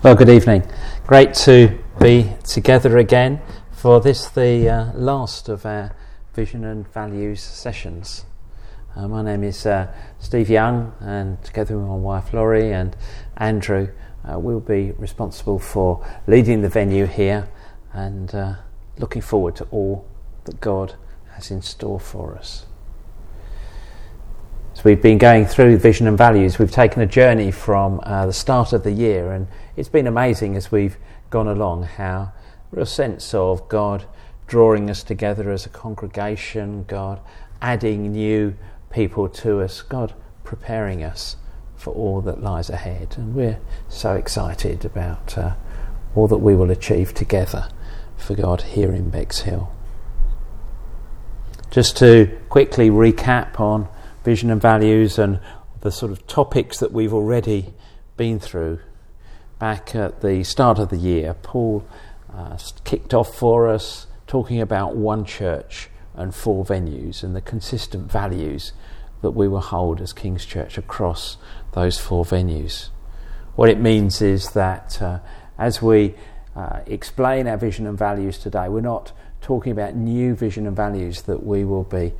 Well, good evening. Great to be together again for this, the last of our Vision and Values sessions. My name is Steve Young, and together with my wife Laurie and Andrew, we'll be responsible for leading the venue here and looking forward to all that God has in store for us. So we've been going through Vision and Values. We've taken a journey from the start of the year, and it's been amazing as we've gone along how a real sense of God drawing us together as a congregation, God adding new people to us, God preparing us for all that lies ahead. And we're so excited about all that we will achieve together for God here in Bexhill. Just to quickly recap on Vision and Values and the sort of topics that we've already been through. Back at the start of the year, Paul kicked off for us talking about one church and four venues and the consistent values that we will hold as King's Church across those four venues. What it means is that as we explain our Vision and Values today, we're not talking about new vision and values that we will be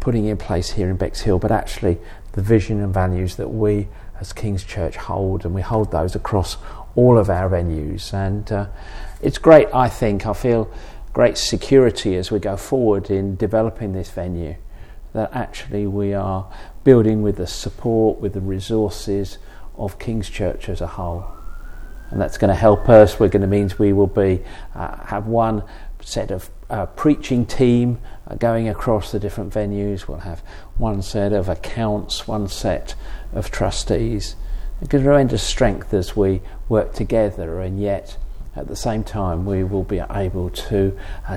putting in place here in Bexhill, but actually the vision and values that we as King's Church hold, and we hold those across all of our venues. And it's great, I think, I feel great security as we go forward in developing this venue, that actually we are building with the support, with the resources of King's Church as a whole. And that's going to help us. We're going to mean we will be have one set of preaching team going across the different venues. We'll have one set of accounts, one set of trustees. It gives tremendous strength as we work together, and yet at the same time we will be able to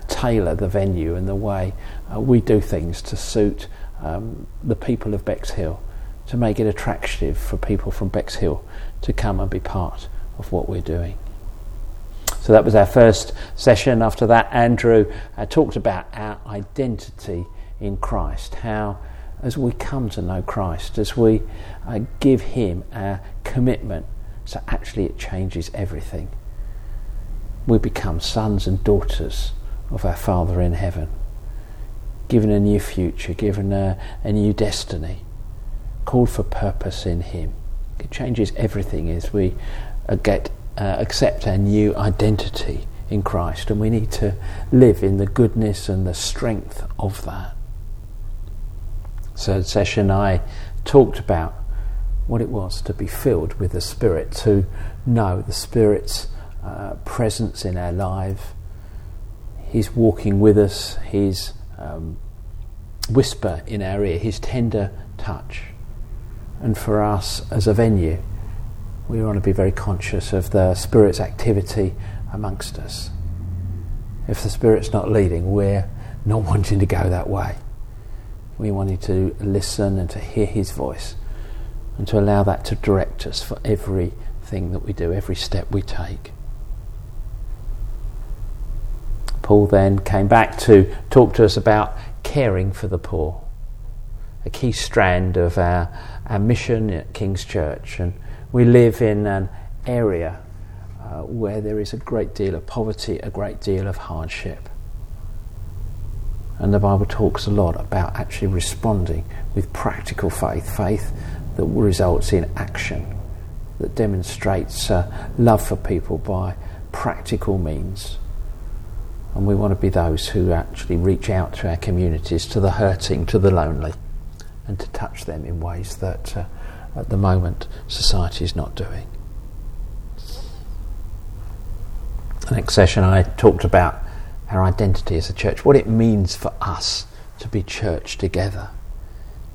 tailor the venue and the way we do things to suit the people of Bexhill, to make it attractive for people from Bexhill to come and be part of what we're doing. So that was our first session. After that, Andrew talked about our identity in Christ, how as we come to know Christ, as we give him our commitment, so actually it changes everything. We become sons and daughters of our Father in heaven, given a new future, given a new destiny, called for purpose in him. It changes everything as we accept our new identity in Christ, and we need to live in the goodness and the strength of that. Third session, I talked about what it was to be filled with the Spirit, to know the Spirit's presence in our life, his walking with us, his whisper in our ear, his tender touch. And for us as a venue, we want to be very conscious of the Spirit's activity amongst us. If the Spirit's not leading, we're not wanting to go that way. We wanted to listen and to hear his voice and to allow that to direct us for everything that we do, every step we take. Paul then came back to talk to us about caring for the poor, a key strand of our mission at King's Church. And we live in an area where there is a great deal of poverty, a great deal of hardship. And the Bible talks a lot about actually responding with practical faith, faith that results in action, that demonstrates love for people by practical means. And we want to be those who actually reach out to our communities, to the hurting, to the lonely, and to touch them in ways that at the moment society is not doing. The next session I talked about our identity as a church, what it means for us to be church together,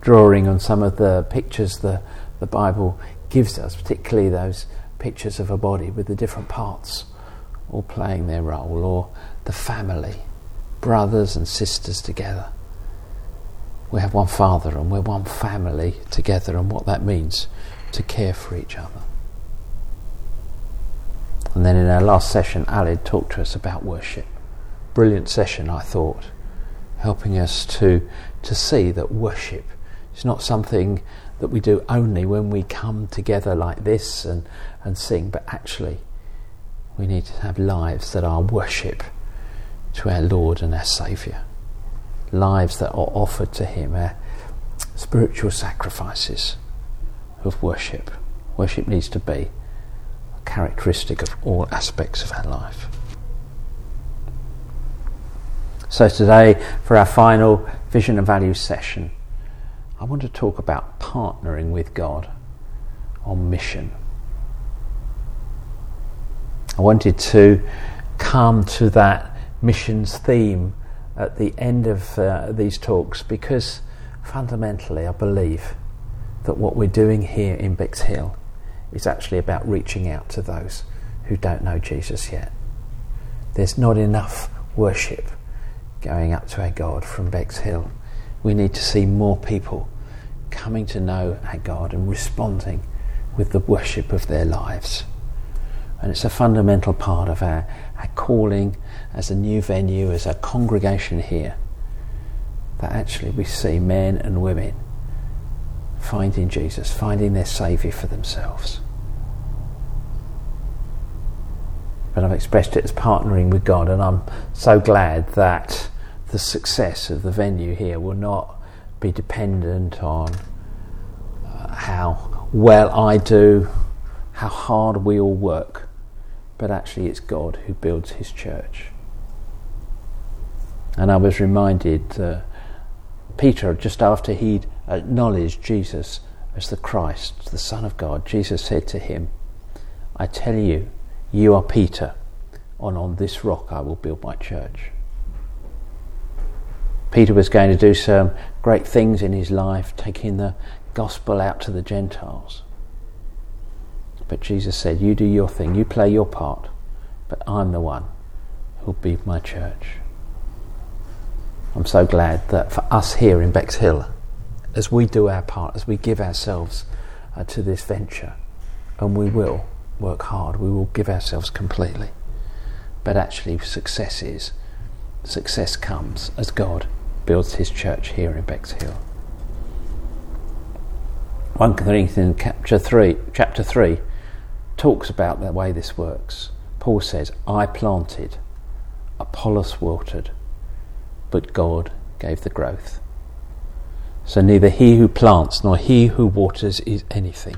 drawing on some of the pictures the Bible gives us, particularly those pictures of a body with the different parts all playing their role, or the family, brothers and sisters together. We have one Father and we're one family together, and what that means to care for each other. And then in our last session, Alid talked to us about worship. Brilliant session, I thought, helping us to see that worship is not something that we do only when we come together like this and sing, but actually We need to have lives that are worship to our Lord and our Saviour. Lives that are offered to Him, our spiritual sacrifices of worship. Worship needs to be a characteristic of all aspects of our life. So today, for our final vision and values session, I want to talk about partnering with God on mission. I wanted to come to that missions theme at the end of these talks, because fundamentally I believe that what we're doing here in Bexhill is actually about reaching out to those who don't know Jesus yet. There's not enough worship going up to our God from Bexhill. We need to see more people coming to know our God and responding with the worship of their lives. And it's a fundamental part of our calling as a new venue, as a congregation here, that actually we see men and women finding Jesus, finding their Saviour for themselves. But I've expressed it as partnering with God, and I'm so glad that the success of the venue here will not be dependent on how well I do, how hard we all work, but actually it's God who builds His church. And I was reminded, Peter, just after he'd acknowledged Jesus as the Christ, the Son of God, Jesus said to him, "I tell you, you are Peter, and on this rock I will build my church." Peter was going to do some great things in his life, taking the gospel out to the Gentiles. But Jesus said, "You do your thing, you play your part, but I'm the one who'll build my church." I'm so glad that for us here in Bexhill, as we do our part, as we give ourselves to this venture, and we will work hard, we will give ourselves completely. But actually success comes as God builds His church here in Bexhill. 1 Corinthians chapter 3 talks about the way this works. Paul says, "I planted, Apollos watered, but God gave the growth." So neither he who plants nor he who waters is anything,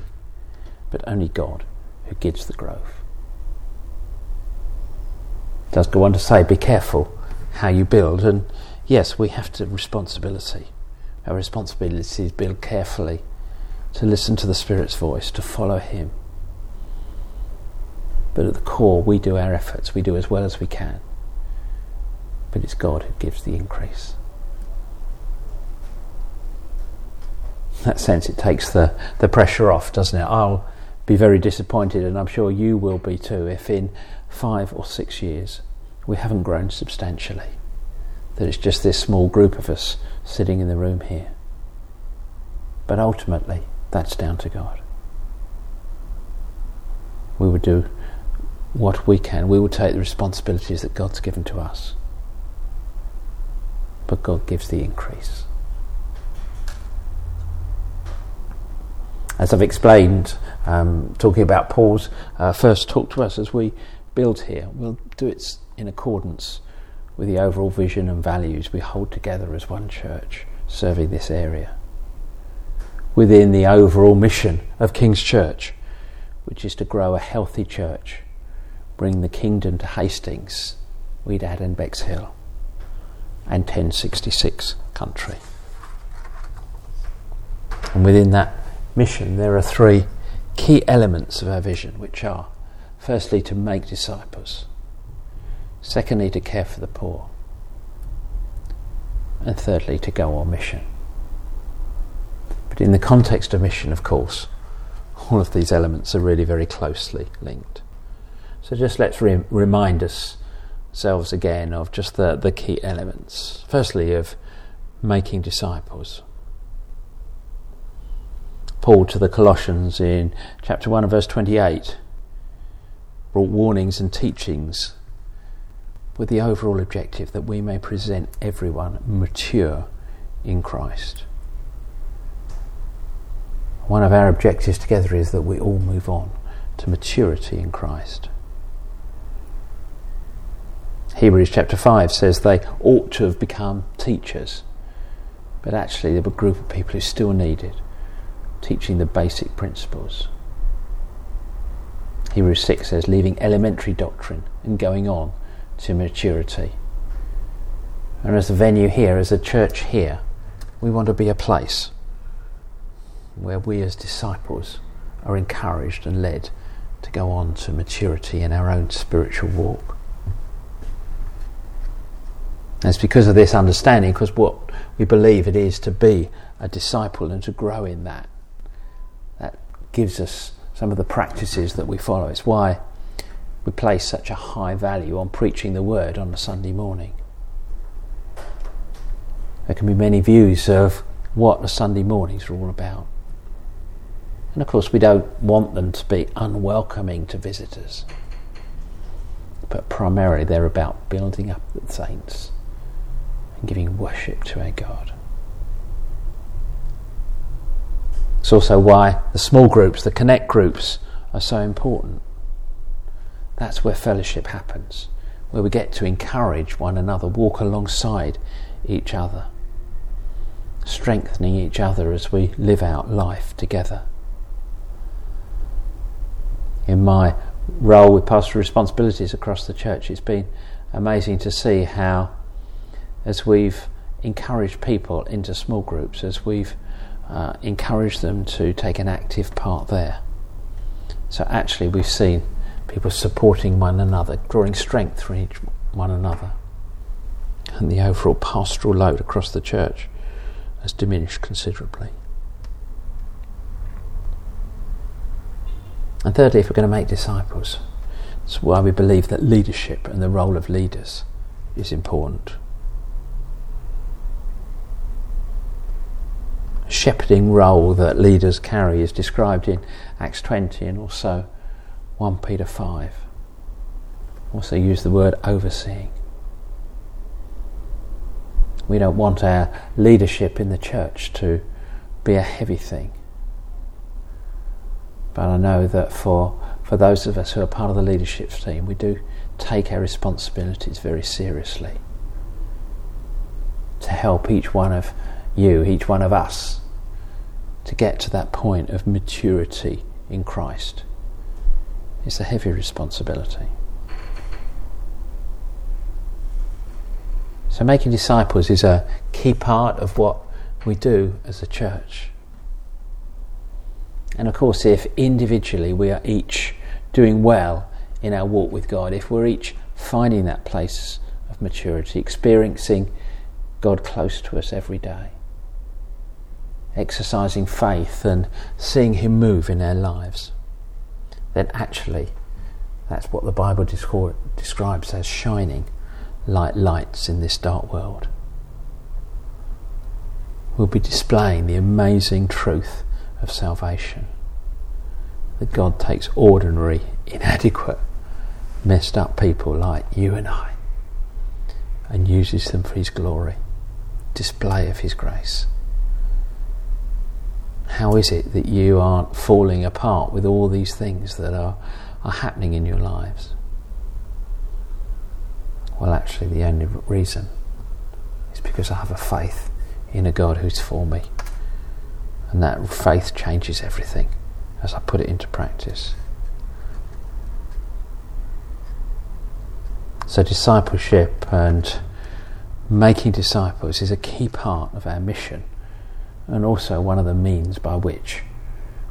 but only God who gives the growth. It does go on to say, be careful how you build. And yes, we have to responsibility. Our responsibility is build carefully, to listen to the Spirit's voice, to follow Him. But at the core, we do our efforts, we do as well as we can. But it's God who gives the increase. In that sense, it takes the pressure off, doesn't it? I'll be very disappointed, and I'm sure you will be too, if in 5 or 6 years we haven't grown substantially, that it's just this small group of us sitting in the room here. But ultimately, that's down to God. We will do what we can. We will take the responsibilities that God's given to us. But God gives the increase. As I've explained, talking about Paul's first talk to us, as we build here, we'll do it in accordance with the overall vision and values we hold together as one church serving this area, within the overall mission of King's Church, which is to grow a healthy church, bring the kingdom to Hastings, Weedad and Bexhill, and 1066 country. And within that mission there are 3 key elements of our vision, which are firstly to make disciples, secondly to care for the poor, and thirdly to go on mission. But in the context of mission, of course, all of these elements are really very closely linked. So just let's remind ourselves again of just the key elements. Firstly, of making disciples. Paul to the Colossians in chapter 1 and verse 28 brought warnings and teachings with the overall objective that we may present everyone mature in Christ. One of our objectives together is that we all move on to maturity in Christ. Hebrews chapter 5 says they ought to have become teachers, but actually there were a group of people who still needed teaching the basic principles. Hebrews 6 says leaving elementary doctrine and going on to maturity. And as a venue here, as a church here, we want to be a place where we as disciples are encouraged and led to go on to maturity in our own spiritual walk. And it's because of this understanding, because what we believe it is to be a disciple and to grow in that, that gives us some of the practices that we follow. It's why we place such a high value on preaching the word on a Sunday morning. There can be many views of what the Sunday mornings are all about. And of course we don't want them to be unwelcoming to visitors. But primarily they're about building up the saints and giving worship to our God. It's also why the small groups, the connect groups, are so important. That's where fellowship happens, where we get to encourage one another, walk alongside each other, strengthening each other as we live out life together. In my role with pastoral responsibilities across the church, it's been amazing to see how, as we've encouraged people into small groups, as we've encouraged them to take an active part there, so actually we've seen people supporting one another, drawing strength from each one another, and the overall pastoral load across the church has diminished considerably. And thirdly, if we're going to make disciples, that's why we believe that leadership and the role of leaders is important. A shepherding role that leaders carry is described in Acts 20 and also 1 Peter 5. Also use the word overseeing. We don't want our leadership in the church to be a heavy thing. But I know that for those of us who are part of the leadership team, we do take our responsibilities very seriously to help each one of you, each one of us, to get to that point of maturity in Christ. It's a heavy responsibility. So making disciples is a key part of what we do as a church. And of course, if individually we are each doing well in our walk with God, if we're each finding that place of maturity, experiencing God close to us every day, exercising faith and seeing Him move in our lives, then actually that's what the Bible describes as shining like lights in this dark world. We'll be displaying the amazing truth of salvation, that God takes ordinary, inadequate, messed up people like you and I and uses them for His glory, display of His grace. How is it that you aren't falling apart with all these things that are happening in your lives? Well, actually the only reason is because I have a faith in a God who's for me, and that faith changes everything as I put it into practice. So discipleship and making disciples is a key part of our mission, and also one of the means by which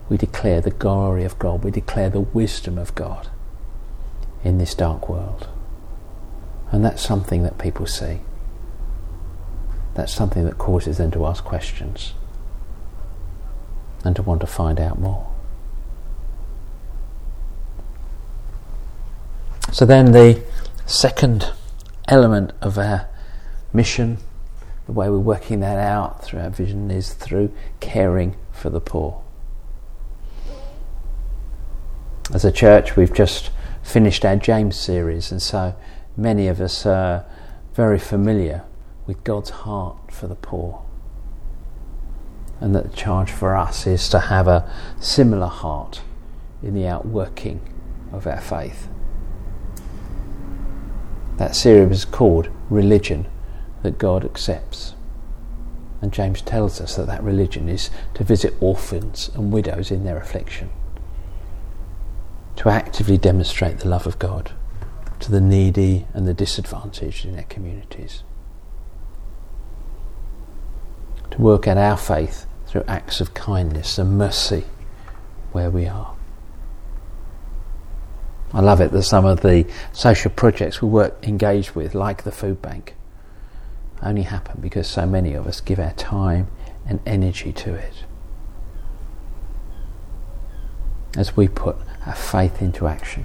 we declare the glory of God, we declare the wisdom of God in this dark world. And that's something that people see. That's something that causes them to ask questions and to want to find out more. So then the second element of our mission, the way we're working that out through our vision, is through caring for the poor. As a church, we've just finished our James series, and so many of us are very familiar with God's heart for the poor, and that the charge for us is to have a similar heart in the outworking of our faith. That series was called Religion That God Accepts. And James tells us that that religion is to visit orphans and widows in their affliction, to actively demonstrate the love of God to the needy and the disadvantaged in their communities, to work out our faith through acts of kindness and mercy where we are. I love it that some of the social projects we work engaged with, like the food bank, only happen because so many of us give our time and energy to it. As we put our faith into action,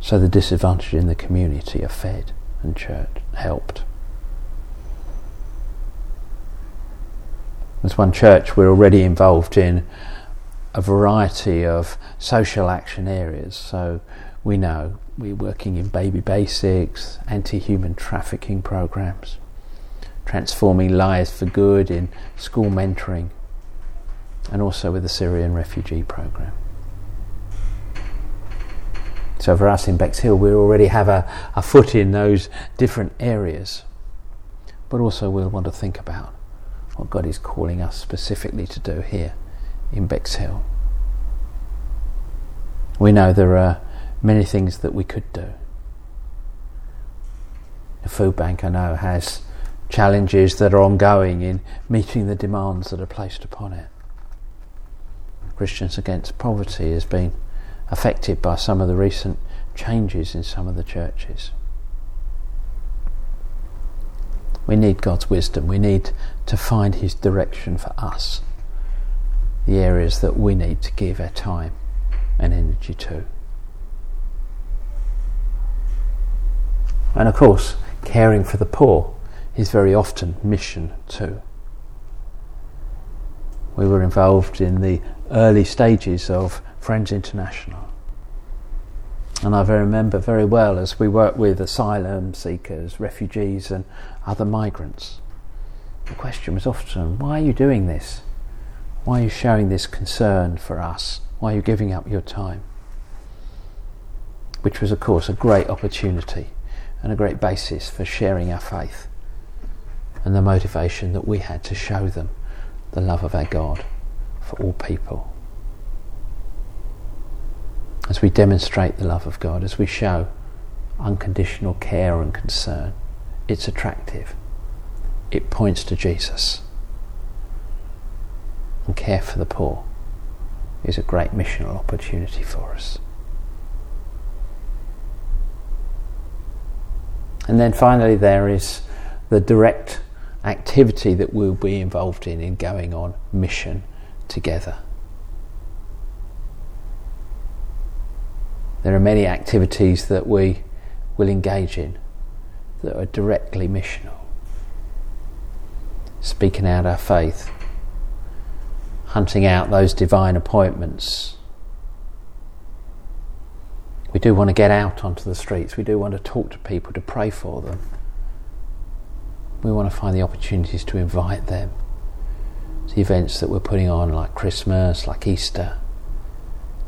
so the disadvantaged in the community are fed and helped. As one church, we're already involved in a variety of social action areas. So we know we're working in baby basics, anti-human trafficking programs, transforming lives for good in school mentoring, and also with the Syrian refugee program. So for us in Bexhill, we already have a foot in those different areas, but also we'll want to think about what God is calling us specifically to do here in Bexhill. We know there are many things that we could do. The food bank, I know, has challenges that are ongoing in meeting the demands that are placed upon it. Christians Against Poverty has been affected by some of the recent changes in some of the churches. We need God's wisdom. We need to find his direction for us, the areas that we need to give our time and energy to. And of course, caring for the poor is very often mission too. We were involved in the early stages of Friends International, and I remember very well as we worked with asylum seekers, refugees and other migrants, the question was often, why are you doing this? Why are you showing this concern for us? Why are you giving up your time? Which was of course a great opportunity and a great basis for sharing our faith and the motivation that we had to show them the love of our God for all people. As we demonstrate the love of God, as we show unconditional care and concern, it's attractive. It points to Jesus. And care for the poor is a great missional opportunity for us. And then finally there is the direct activity that we'll be involved in going on mission together. There are many activities that we will engage in that are directly missional. Speaking out our faith, hunting out those divine appointments. We do want to get out onto the streets. We do want to talk to people, to pray for them. We want to find the opportunities to invite them to events that we're putting on, like Christmas, like Easter,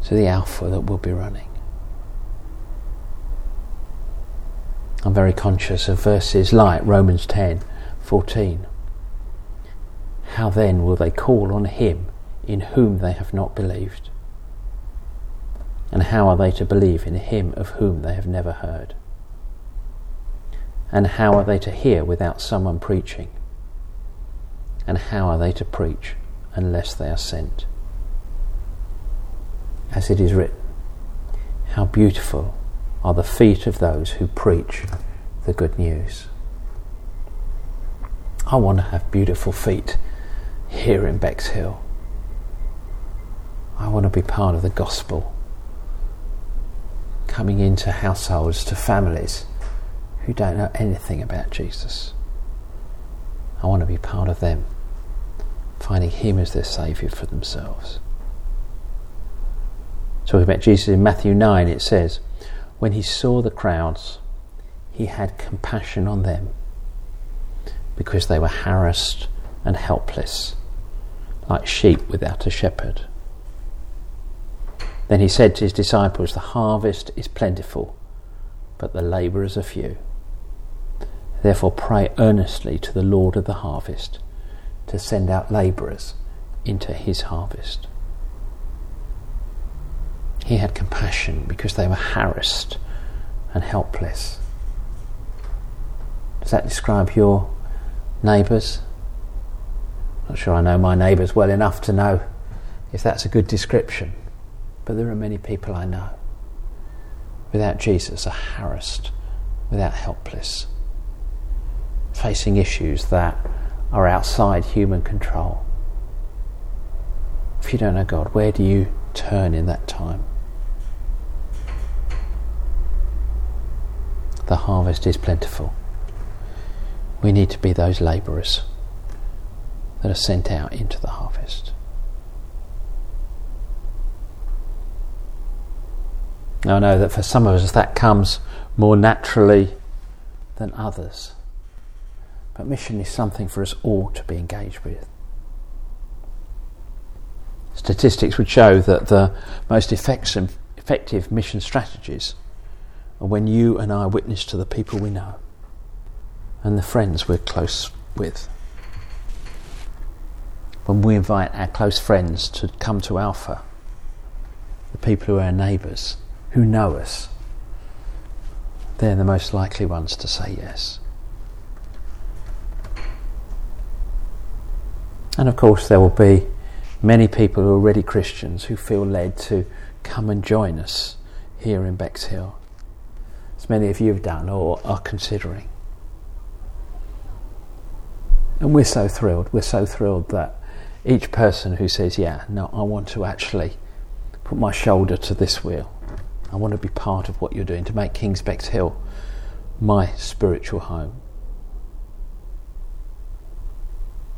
to the Alpha that we'll be running. I'm very conscious of verses like Romans 10:14. How then will they call on him in whom they have not believed? And how are they to believe in him of whom they have never heard? And how are they to hear without someone preaching? And how are they to preach unless they are sent? As it is written, how beautiful are the feet of those who preach the good news. I want to have beautiful feet here in Bexhill. I want to be part of the gospel, coming into households, to families who don't know anything about Jesus. I want to be part of them, finding him as their saviour for themselves. So we met Jesus in Matthew 9, it says, when he saw the crowds, he had compassion on them because they were harassed and helpless, like sheep without a shepherd. Then he said to his disciples, the harvest is plentiful, but the labourers are few. Therefore pray earnestly to the Lord of the harvest to send out labourers into his harvest. He had compassion because they were harassed and helpless. Does that describe your neighbours? Not sure I know my neighbours well enough to know if that's a good description, but there are many people I know without Jesus are harassed, without helpless, facing issues that are outside human control. If you don't know God, where do you turn in that time? The harvest is plentiful. We need to be those labourers that are sent out into the harvest. Now I know that for some of us that comes more naturally than others. But mission is something for us all to be engaged with. Statistics would show that the most effective mission strategies are when you and I witness to the people we know and the friends we're close with. When we invite our close friends to come to Alpha, the people who are our neighbours, who know us, they're the most likely ones to say yes. And of course there will be many people who are already Christians who feel led to come and join us here in Bexhill, as many of you have done or are considering. And we're so thrilled that each person who says, yeah, no, I want to actually put my shoulder to this wheel, I want to be part of what you're doing to make King's Bexhill my spiritual home.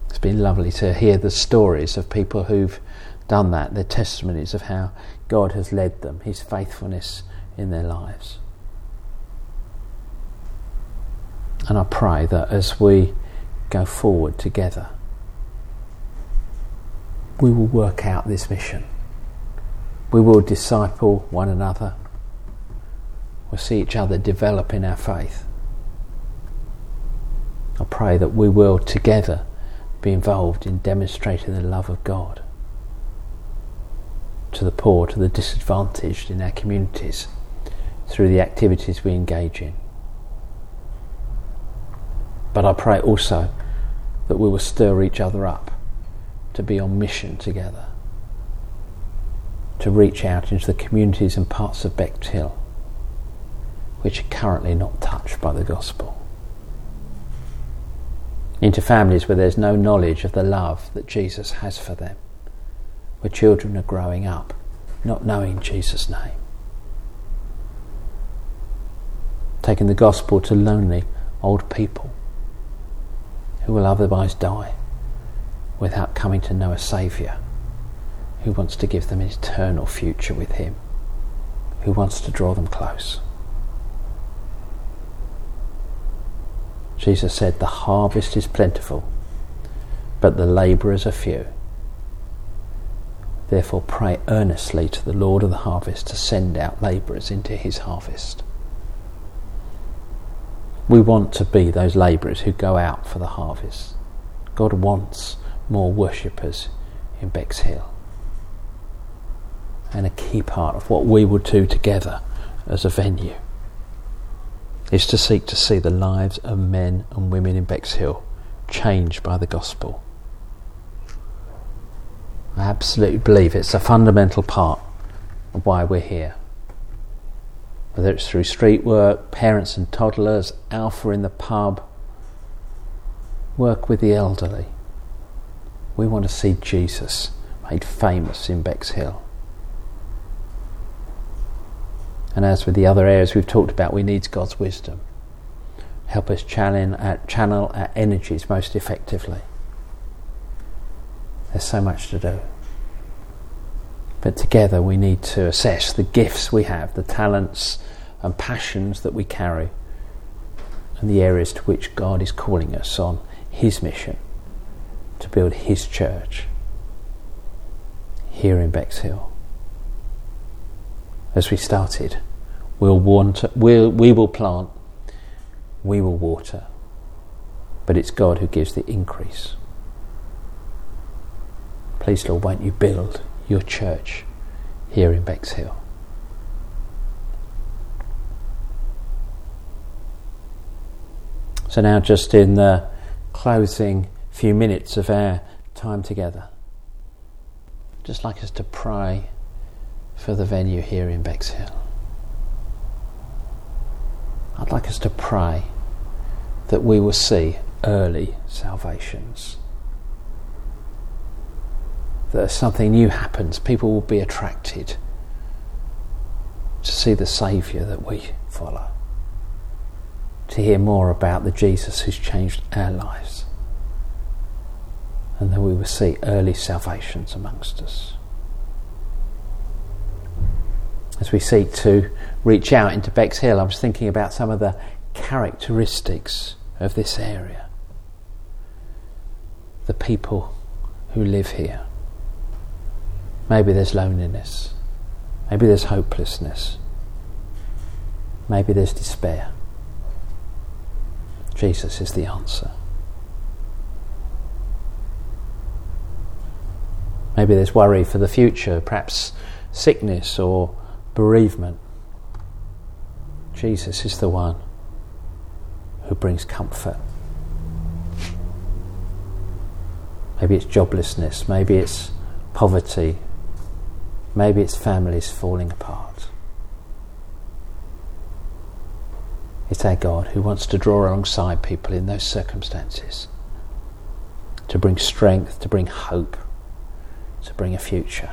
It's been lovely to hear the stories of people who've done that, their testimonies of how God has led them, his faithfulness in their lives. And I pray that as we go forward together, we will work out this mission. We will disciple one another. We'll see each other develop in our faith. I pray that we will together be involved in demonstrating the love of God to the poor, to the disadvantaged in our communities through the activities we engage in. But I pray also that we will stir each other up to be on mission together, to reach out into the communities and parts of Bexhill which are currently not touched by the gospel, into families where there's no knowledge of the love that Jesus has for them, where children are growing up not knowing Jesus' name, taking the gospel to lonely old people who will otherwise die without coming to know a saviour who wants to give them an eternal future with him, who wants to draw them close. Jesus said, the harvest is plentiful, but the labourers are few. Therefore pray earnestly to the Lord of the harvest to send out labourers into his harvest. We want to be those labourers who go out for the harvest. God wants more worshippers in Bexhill. And a key part of what we will do together as a venue is to seek to see the lives of men and women in Bexhill changed by the gospel. I absolutely believe it's a fundamental part of why we're here. Whether it's through street work, parents and toddlers, Alpha in the pub, work with the elderly, we want to see Jesus made famous in Bexhill. And as with the other areas we've talked about, we need God's wisdom. Help us channel our energies most effectively. There's so much to do. But together we need to assess the gifts we have, the talents and passions that we carry, and the areas to which God is calling us on his mission to build his church here in Bexhill. As we started, we will plant, we will water, but it's God who gives the increase. Please, Lord, won't you build your church here in Bexhill? So now, just in the closing few minutes of our time together, I'd just like us to pray for the venue here in Bexhill. I'd like us to pray that we will see early salvations, that something new happens, people will be attracted to see the Saviour that we follow, to hear more about the Jesus who's changed our lives, and that we will see early salvations amongst us. As we seek to reach out into Bexhill, I was thinking about some of the characteristics of this area, the people who live here. Maybe there's loneliness, maybe there's hopelessness, maybe there's despair. Jesus is the answer. Maybe there's worry for the future, perhaps sickness or bereavement. Jesus is the one who brings comfort. Maybe it's joblessness, maybe it's poverty, maybe it's families falling apart. It's our God who wants to draw alongside people in those circumstances, to bring strength, to bring hope, to bring a future.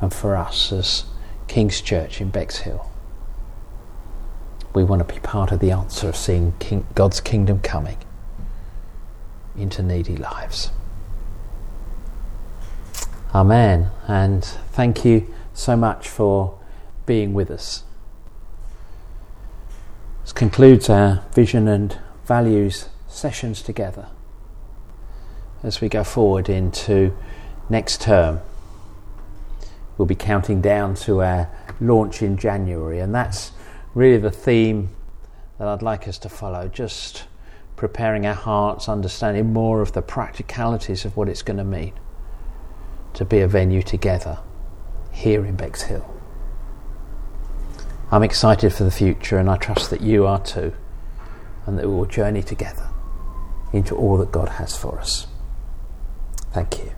And for us as King's Church in Bexhill, we want to be part of the answer of seeing God's kingdom coming into needy lives. Amen. And thank you so much for being with us. This concludes our vision and values sessions together as we go forward into next term. We'll be counting down to our launch in January, and that's really the theme that I'd like us to follow, just preparing our hearts, understanding more of the practicalities of what it's going to mean to be a venue together here in Bexhill. I'm excited for the future, and I trust that you are too, and that we will journey together into all that God has for us. Thank you.